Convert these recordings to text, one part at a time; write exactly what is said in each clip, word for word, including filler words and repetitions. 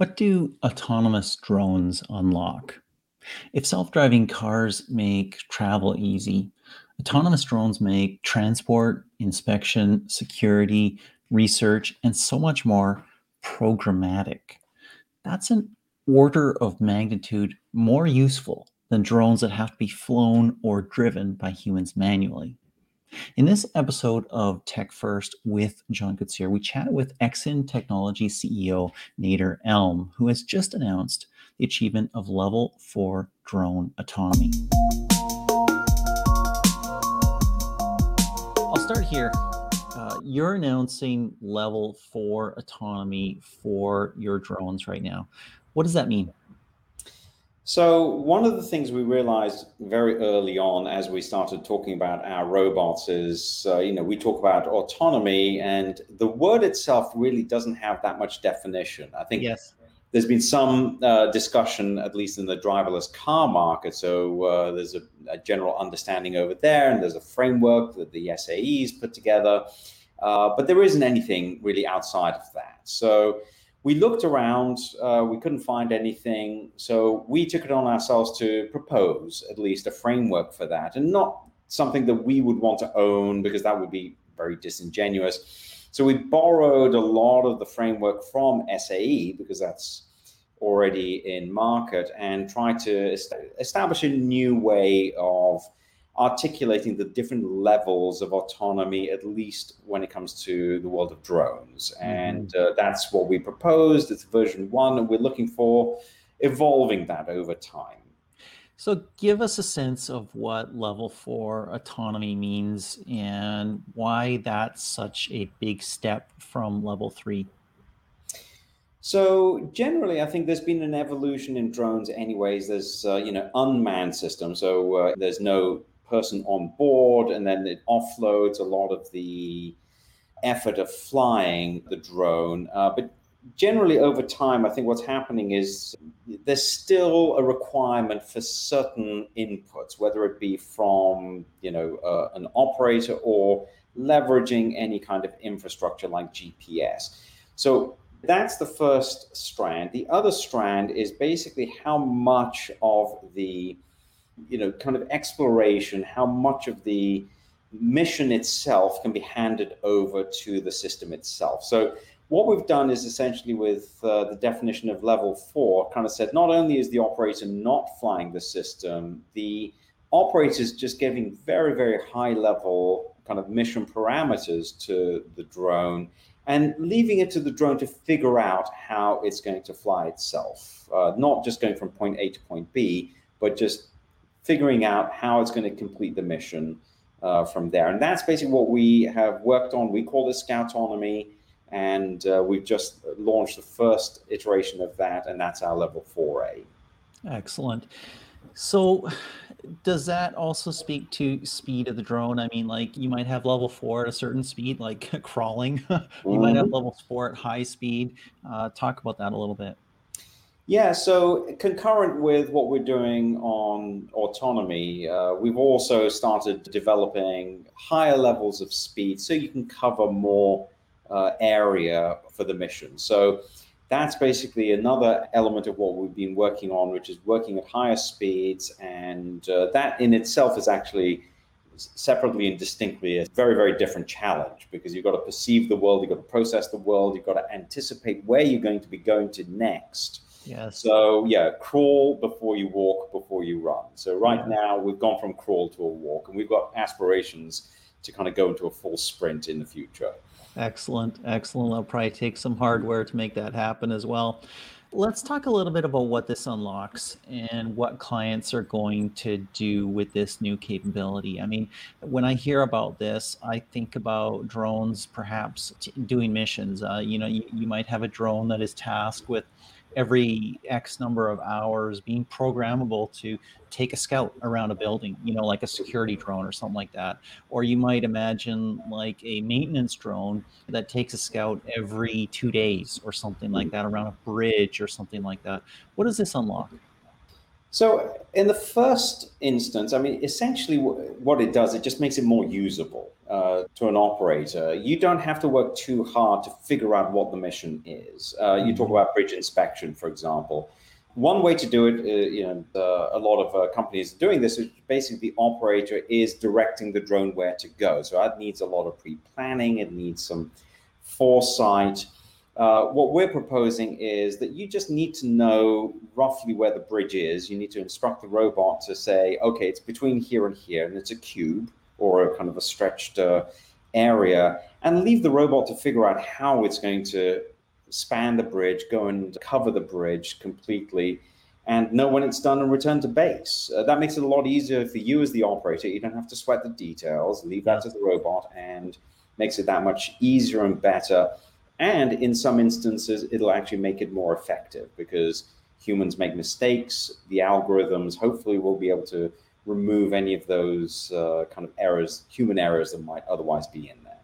What do autonomous drones unlock? If self-driving cars make travel easy, autonomous drones make transport, inspection, security, research, and so much more programmatic. That's an order of magnitude more useful than drones that have to be flown or driven by humans manually. In this episode of Tech First with John Goodsir, we chat with Exyn Technology C E O Nader Elm, who has just announced the achievement of level four drone autonomy. I'll start here. Uh, you're announcing level four autonomy for your drones right now. What does that mean? So one of the things we realized very early on as we started talking about our robots is, uh, you know, we talk about autonomy and the word itself really doesn't have that much definition. I think yes. There's been some uh, discussion, at least in the driverless car market. So uh, there's a, a general understanding over there, and there's a framework that the S A Es put together, uh, but there isn't anything really outside of that. So we looked around, uh, we couldn't find anything, so we took it on ourselves to propose at least a framework for that, and not something that we would want to own because that would be very disingenuous. So we borrowed a lot of the framework from S A E because that's already in market, and tried to establish a new way of articulating the different levels of autonomy, at least when it comes to the world of drones. Mm-hmm. And uh, that's what we proposed. It's version one, and we're looking for evolving that over time. So give us a sense of what level four autonomy means and why that's such a big step from level three. So generally, I think there's been an evolution in drones anyways. There's, uh, you know, unmanned systems. So uh, there's no person on board, and then it offloads a lot of the effort of flying the drone. Uh, but generally over time, I think what's happening is there's still a requirement for certain inputs, whether it be from, you know, uh, an operator or leveraging any kind of infrastructure like G P S. So that's the first strand. The other strand is basically how much of the you know, kind of exploration, how much of the mission itself can be handed over to the system itself. So what we've done is essentially with uh, the definition of level four kind of said, not only is the operator not flying the system, the operator is just giving very, very high level kind of mission parameters to the drone and leaving it to the drone to figure out how it's going to fly itself, uh, not just going from point A to point B, but just figuring out how it's going to complete the mission uh, from there. And that's basically what we have worked on. We call this scoutonomy, and uh, we've just launched the first iteration of that, and that's our level four A. Excellent. So does that also speak to speed of the drone? I mean, like you might have level four at a certain speed, like crawling. You mm-hmm. might have level four at high speed. Uh, talk about that a little bit. Yeah, so concurrent with what we're doing on autonomy, uh, we've also started developing higher levels of speed so you can cover more uh, area for the mission. So that's basically another element of what we've been working on, which is working at higher speeds. And uh, that in itself is actually separately and distinctly a very, very different challenge, because you've got to perceive the world, you've got to process the world, you've got to anticipate where you're going to be going to next. Yes. So yeah, crawl before you walk, before you run. So right yeah. now we've gone from crawl to a walk, and we've got aspirations to kind of go into a full sprint in the future. Excellent, excellent. I'll probably take some hardware to make that happen as well. Let's talk a little bit about what this unlocks and what clients are going to do with this new capability. I mean, when I hear about this, I think about drones perhaps t- doing missions. Uh, you know, you, you might have a drone that is tasked with every X number of hours being programmable to take a scout around a building, you know, like a security drone or something like that. Or you might imagine like a maintenance drone that takes a scout every two days or something like that around a bridge or something like that. What does this unlock? So in the first instance, I mean, essentially w- what it does, it just makes it more usable uh, to an operator. You don't have to work too hard to figure out what the mission is. Uh, you talk about bridge inspection, for example. One way to do it, uh, you know, uh, a lot of uh, companies are doing this, is basically the operator is directing the drone where to go. So that needs a lot of pre-planning. It needs some foresight. Uh, what we're proposing is that you just need to know roughly where the bridge is. You need to instruct the robot to say, okay, it's between here and here, and it's a cube or a kind of a stretched uh, area, and leave the robot to figure out how it's going to span the bridge, go and cover the bridge completely, and know when it's done and return to base. Uh, that makes it a lot easier for you as the operator. You don't have to sweat the details, leave that to the robot, and makes it that much easier and better. And in some instances, it'll actually make it more effective because humans make mistakes. The algorithms hopefully will be able to remove any of those uh, kind of errors, human errors that might otherwise be in there.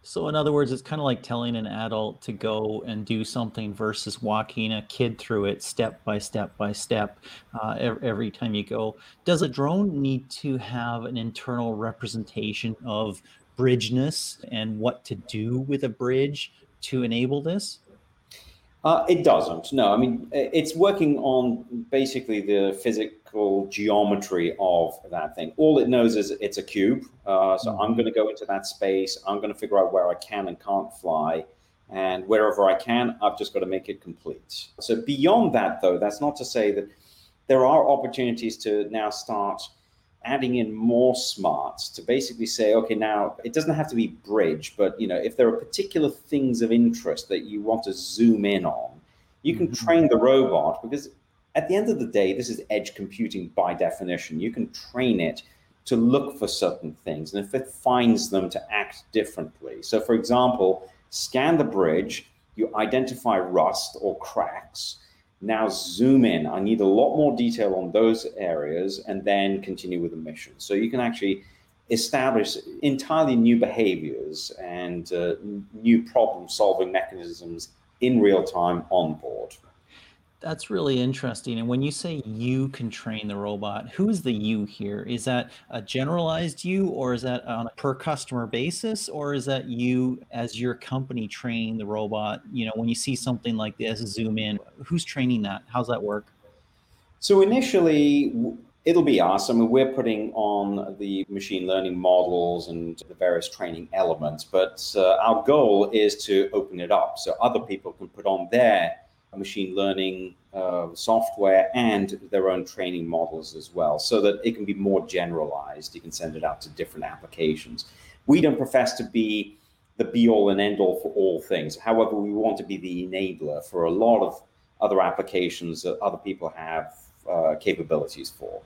So in other words, it's kind of like telling an adult to go and do something versus walking a kid through it step by step by step uh, every time you go. Does a drone need to have an internal representation of bridgeness and what to do with a bridge to enable this? Uh, it doesn't, no. I mean, it's working on basically the physical geometry of that thing. All it knows is it's a cube. Uh, so mm-hmm. I'm going to go into that space. I'm going to figure out where I can and can't fly. And wherever I can, I've just got to make it complete. So beyond that, though, that's not to say that there are opportunities to now start adding in more smarts to basically say, okay, now it doesn't have to be bridge, but you know, if there are particular things of interest that you want to zoom in on, you can mm-hmm. train the robot, because at the end of the day, this is edge computing by definition. You can train it to look for certain things, and if it finds them, to act differently. So for example, scan the bridge, you identify rust or cracks. Now zoom in. I need a lot more detail on those areas, and then continue with the mission. So you can actually establish entirely new behaviors and uh, new problem-solving mechanisms in real time on board. That's really interesting. And when you say you can train the robot, who is the you here? Is that a generalized you, or is that on a per customer basis, or is that you as your company train the robot? You know, when you see something like this, zoom in, who's training that? How's that work? So initially, it'll be us. I mean, we're putting on the machine learning models and the various training elements, but uh, our goal is to open it up so other people can put on their machine learning uh, software and their own training models as well, so that it can be more generalized. You can send it out to different applications. We don't profess to be the be-all and end-all for all things. However, we want to be the enabler for a lot of other applications that other people have uh, capabilities for.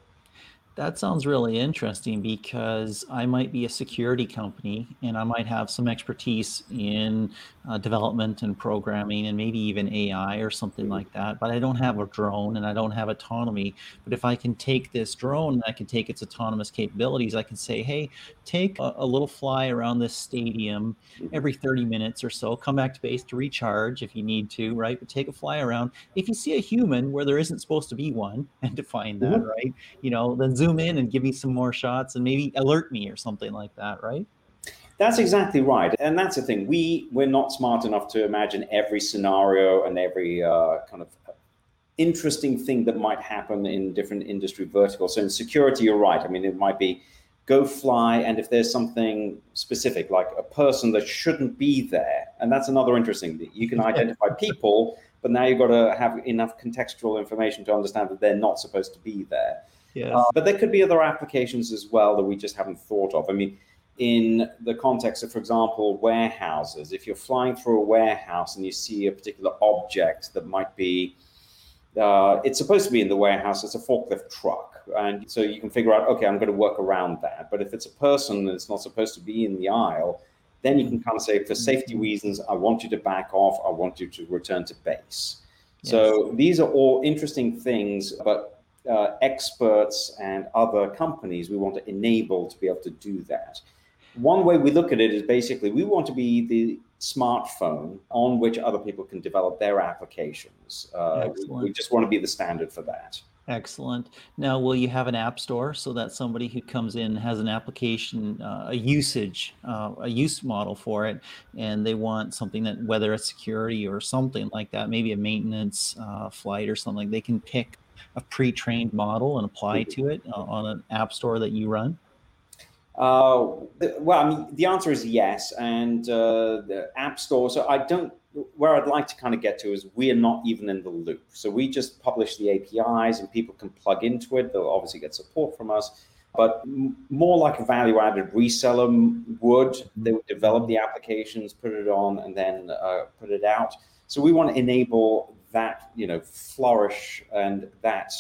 That sounds really interesting, because I might be a security company and I might have some expertise in uh, development and programming and maybe even A I or something like that, but I don't have a drone and I don't have autonomy. But if I can take this drone and I can take its autonomous capabilities, I can say, hey, take a, a little fly around this stadium every thirty minutes or so, come back to base to recharge if you need to, right? But take a fly around. If you see a human where there isn't supposed to be one and define that, right? You know, then zoom in and give me some more shots and maybe alert me or something like that, right? That's exactly right. And that's the thing. We, we're not smart enough to imagine every scenario and every uh, kind of interesting thing that might happen in different industry verticals. So in security, you're right. I mean, it might be go fly, and if there's something specific, like a person that shouldn't be there, and that's another interesting thing. You can identify people, but now you've got to have enough contextual information to understand that they're not supposed to be there. Yes. Uh, but there could be other applications as well that we just haven't thought of. I mean, in the context of, for example, warehouses, if you're flying through a warehouse and you see a particular object that might be, uh, it's supposed to be in the warehouse, it's a forklift truck. And so you can figure out, okay, I'm going to work around that. But if it's a person that's not supposed to be in the aisle, then you can kind of say, for safety reasons, I want you to back off, I want you to return to base. Yes. So these are all interesting things, but Uh, experts and other companies we want to enable to be able to do that. One way we look at it is basically we want to be the smartphone on which other people can develop their applications. Uh, we, we just want to be the standard for that. Excellent. Now, will you have an app store so that somebody who comes in has an application, uh, a usage, uh, a use model for it, and they want something that, whether it's security or something like that, maybe a maintenance uh, flight or something, they can pick a pre-trained model and apply to it uh, on an app store that you run? Uh, the, well, I mean, the answer is yes. And uh, the app store, so I don't, where I'd like to kind of get to is we are not even in the loop. So we just publish the A P Is and people can plug into it. They'll obviously get support from us, but more like a value-added reseller would. They would develop the applications, put it on, and then uh, put it out. So we want to enable that, you know, flourish and that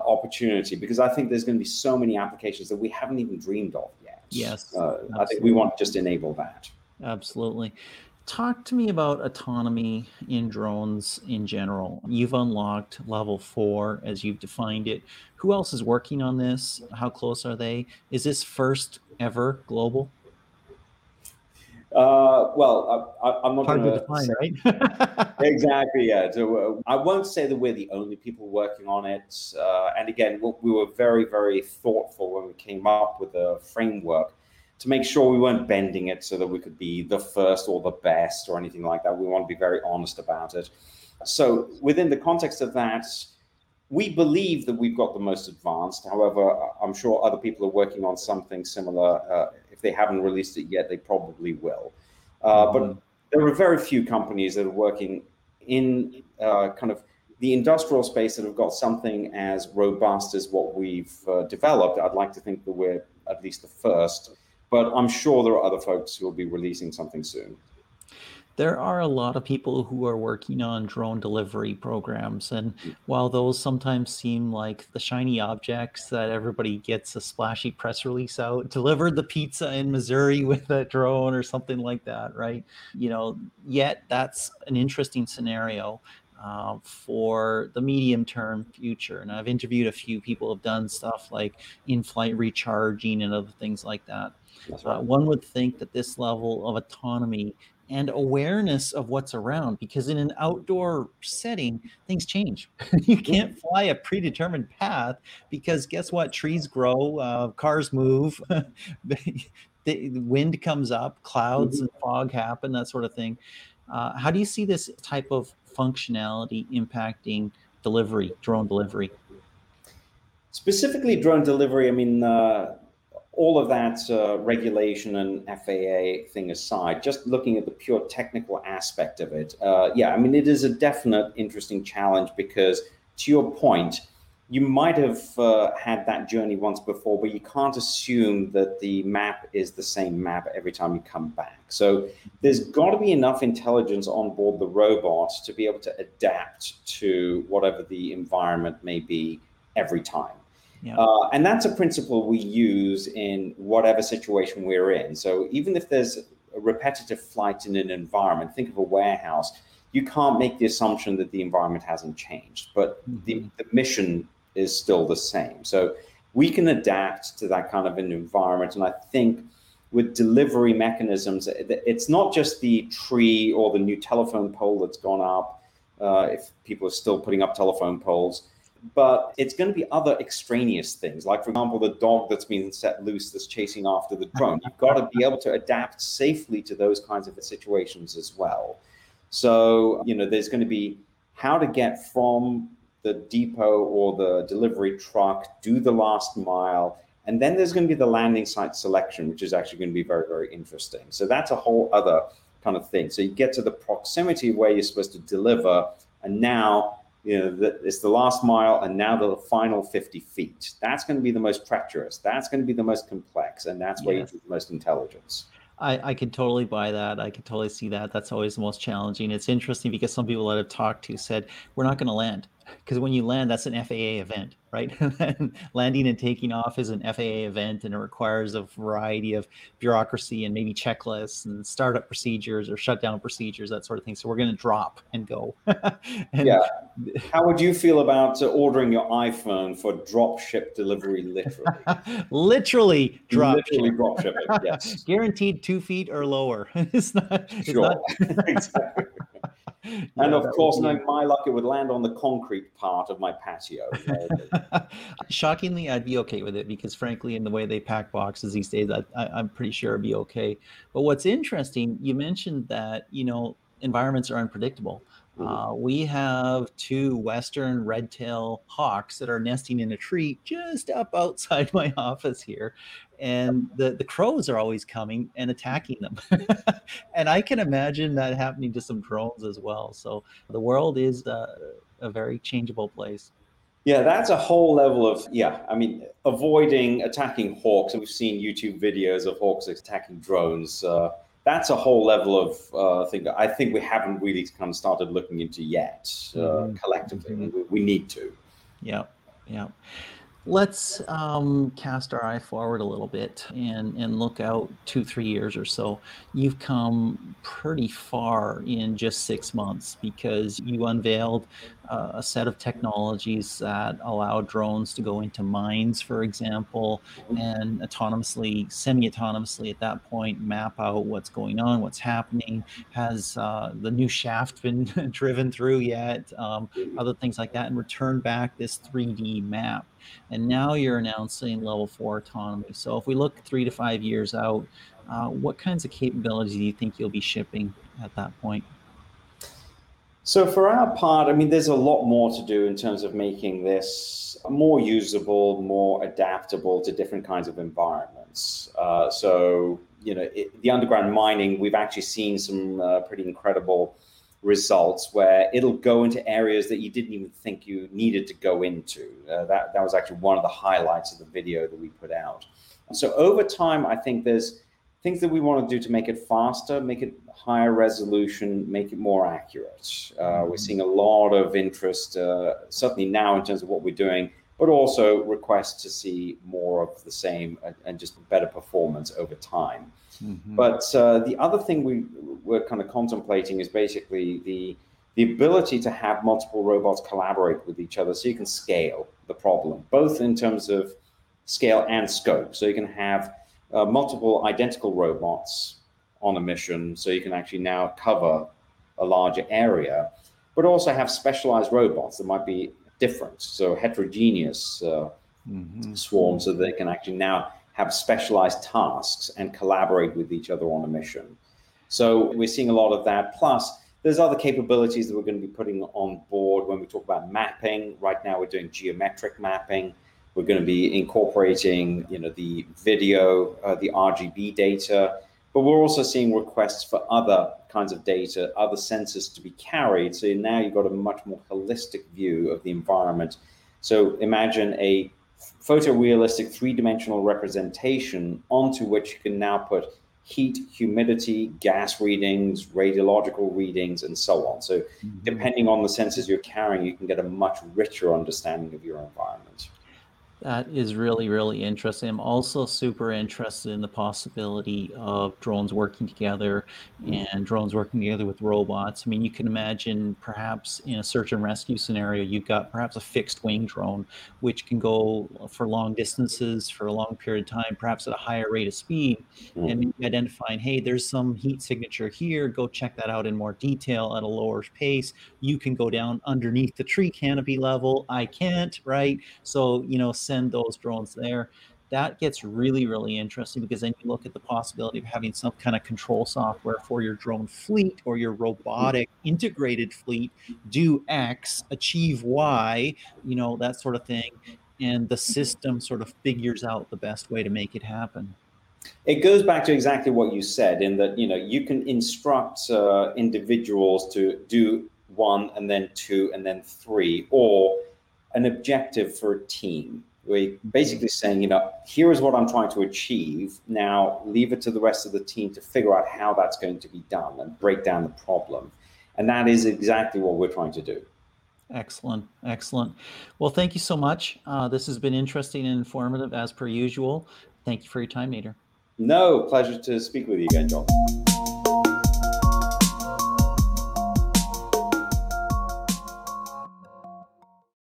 opportunity, because I think there's going to be so many applications that we haven't even dreamed of yet. Yes, uh, I think we want to just enable that. Absolutely. Talk to me about autonomy in drones in general. You've unlocked level four as you've defined it. Who else is working on this? How close are they? Is this first ever global? Uh, well, I, I, I'm not going to define, right? Exactly, yeah. So, uh, I won't say that we're the only people working on it. Uh, and again, we were very, very thoughtful when we came up with the framework to make sure we weren't bending it so that we could be the first or the best or anything like that. We want to be very honest about it. So within the context of that, we believe that we've got the most advanced. However, I'm sure other people are working on something similar. Uh, if they haven't released it yet, they probably will. Uh, but there are very few companies that are working in uh, kind of the industrial space that have got something as robust as what we've uh, developed. I'd like to think that we're at least the first. But I'm sure there are other folks who will be releasing something soon. There are a lot of people who are working on drone delivery programs. And while those sometimes seem like the shiny objects that everybody gets a splashy press release out, delivered the pizza in Missouri with a drone or something like that, right? You know, yet that's an interesting scenario Uh, for the medium-term future. And I've interviewed a few people who have done stuff like in-flight recharging and other things like that. Uh, one would think that this level of autonomy and awareness of what's around, because in an outdoor setting, things change. You can't fly a predetermined path because guess what? Trees grow, uh, cars move, the wind comes up, clouds and fog happen, that sort of thing. Uh, how do you see this type of functionality impacting delivery, drone delivery? Specifically drone delivery, I mean, uh, all of that uh, regulation and F A A thing aside, just looking at the pure technical aspect of it, uh, yeah, I mean, it is a definite interesting challenge because, to your point, you might have uh, had that journey once before, but you can't assume that the map is the same map every time you come back. So there's got to be enough intelligence on board the robot to be able to adapt to whatever the environment may be every time. Yeah. Uh, and that's a principle we use in whatever situation we're in. So even if there's a repetitive flight in an environment, think of a warehouse, you can't make the assumption that the environment hasn't changed, but the, the mission is still the same. So we can adapt to that kind of an environment. And I think with delivery mechanisms, it's not just the tree or the new telephone pole that's gone up, uh, if people are still putting up telephone poles, but it's going to be other extraneous things. Like, for example, the dog that's been set loose that's chasing after the drone. You've got to be able to adapt safely to those kinds of situations as well. So, you know, there's going to be how to get from the depot or the delivery truck, do the last mile, and then there's going to be the landing site selection, which is actually going to be very, very interesting. So that's a whole other kind of thing. So you get to the proximity where you're supposed to deliver, and now, you know, the, it's the last mile, and now the final fifty feet. That's going to be the most treacherous. That's going to be the most complex, and that's where yes. you do the most intelligence. I, I could totally buy that. I could totally see that. That's always the most challenging. It's interesting because some people that I've talked to said, we're not going to land. Because when you land, that's an F A A event, right? Landing and taking off is an F A A event, and it requires a variety of bureaucracy and maybe checklists and startup procedures or shutdown procedures, that sort of thing. So we're going to drop and go. and yeah. How would you feel about ordering your iPhone for drop ship delivery, literally? literally drop literally ship. Drop ship it, yes. Guaranteed two feet or lower. it's not. It's sure. Not... Exactly. And yeah, of course, knowing my luck, it would land on the concrete part of my patio. Shockingly, I'd be okay with it because, frankly, in the way they pack boxes these days, I, I, I'm pretty sure it'd be okay. But what's interesting, you mentioned that, you know, environments are unpredictable. Uh, we have two Western red-tailed hawks that are nesting in a tree just up outside my office here. And the, the crows are always coming and attacking them. And I can imagine that happening to some drones as well. So the world is uh, a very changeable place. Yeah, that's a whole level of, yeah, I mean, avoiding attacking hawks. We've seen YouTube videos of hawks attacking drones. Uh, That's a whole level of uh, thing that I think we haven't really kind of started looking into yet uh, mm-hmm. collectively. We, we need to. Yeah, yeah. Let's um, cast our eye forward a little bit and, and look out two, three years or so. You've come pretty far in just six months because you unveiled uh, a set of technologies that allow drones to go into mines, for example, and autonomously, semi-autonomously at that point, map out what's going on, what's happening. Has uh, the new shaft been driven through yet? Um, other things like that, and return back this three D map. And now you're announcing level four autonomy. So if we look three to five years out, uh, what kinds of capabilities do you think you'll be shipping at that point? So for our part, I mean, there's a lot more to do in terms of making this more usable, more adaptable to different kinds of environments. Uh, so, you know, it, the underground mining, we've actually seen some uh, pretty incredible results where it'll go into areas that you didn't even think you needed to go into. Uh, that, that was actually one of the highlights of the video that we put out. And so over time, I think there's things that we want to do to make it faster, make it higher resolution, make it more accurate. Uh, we're seeing a lot of interest, uh, certainly now in terms of what we're doing, but also requests to see more of the same and, and just better performance over time. Mm-hmm. But uh, the other thing we were kind of contemplating is basically the the ability to have multiple robots collaborate with each other so you can scale the problem, both in terms of scale and scope. So you can have uh, multiple identical robots on a mission, so you can actually now cover a larger area, but also have specialized robots that might be different, so heterogeneous uh, mm-hmm. swarms, so they can actually now have specialized tasks and collaborate with each other on a mission. So we're seeing a lot of that. Plus, there's other capabilities that we're going to be putting on board when we talk about mapping. Right now, we're doing geometric mapping. We're going to be incorporating, you know, the video, uh, the R G B data, but we're also seeing requests for other kinds of data, other sensors to be carried. So now you've got a much more holistic view of the environment. So imagine a photorealistic three-dimensional representation onto which you can now put heat, humidity, gas readings, radiological readings, and so on. So mm-hmm. depending on the sensors you're carrying, you can get a much richer understanding of your environment. That is really, really interesting. I'm also super interested in the possibility of drones working together and drones working together with robots. I mean, you can imagine perhaps in a search and rescue scenario, you've got perhaps a fixed wing drone, which can go for long distances for a long period of time, perhaps at a higher rate of speed, and identifying, hey, there's some heat signature here. Go check that out in more detail at a lower pace. You can go down underneath the tree canopy level. I can't, right? So, you know, send those drones there. That gets really, really interesting because then you look at the possibility of having some kind of control software for your drone fleet or your robotic integrated fleet, do X, achieve Y, you know, that sort of thing. And the system sort of figures out the best way to make it happen. It goes back to exactly what you said in that, you know, you can instruct uh, individuals to do one and then two and then three, or an objective for a team. We're basically saying, you know, here is what I'm trying to achieve. Now leave it to the rest of the team to figure out how that's going to be done and break down the problem. And that is exactly what we're trying to do. Excellent. Excellent. Well, thank you so much. Uh, this has been interesting and informative as per usual. Thank you for your time, Nader. No, pleasure to speak with you again, John.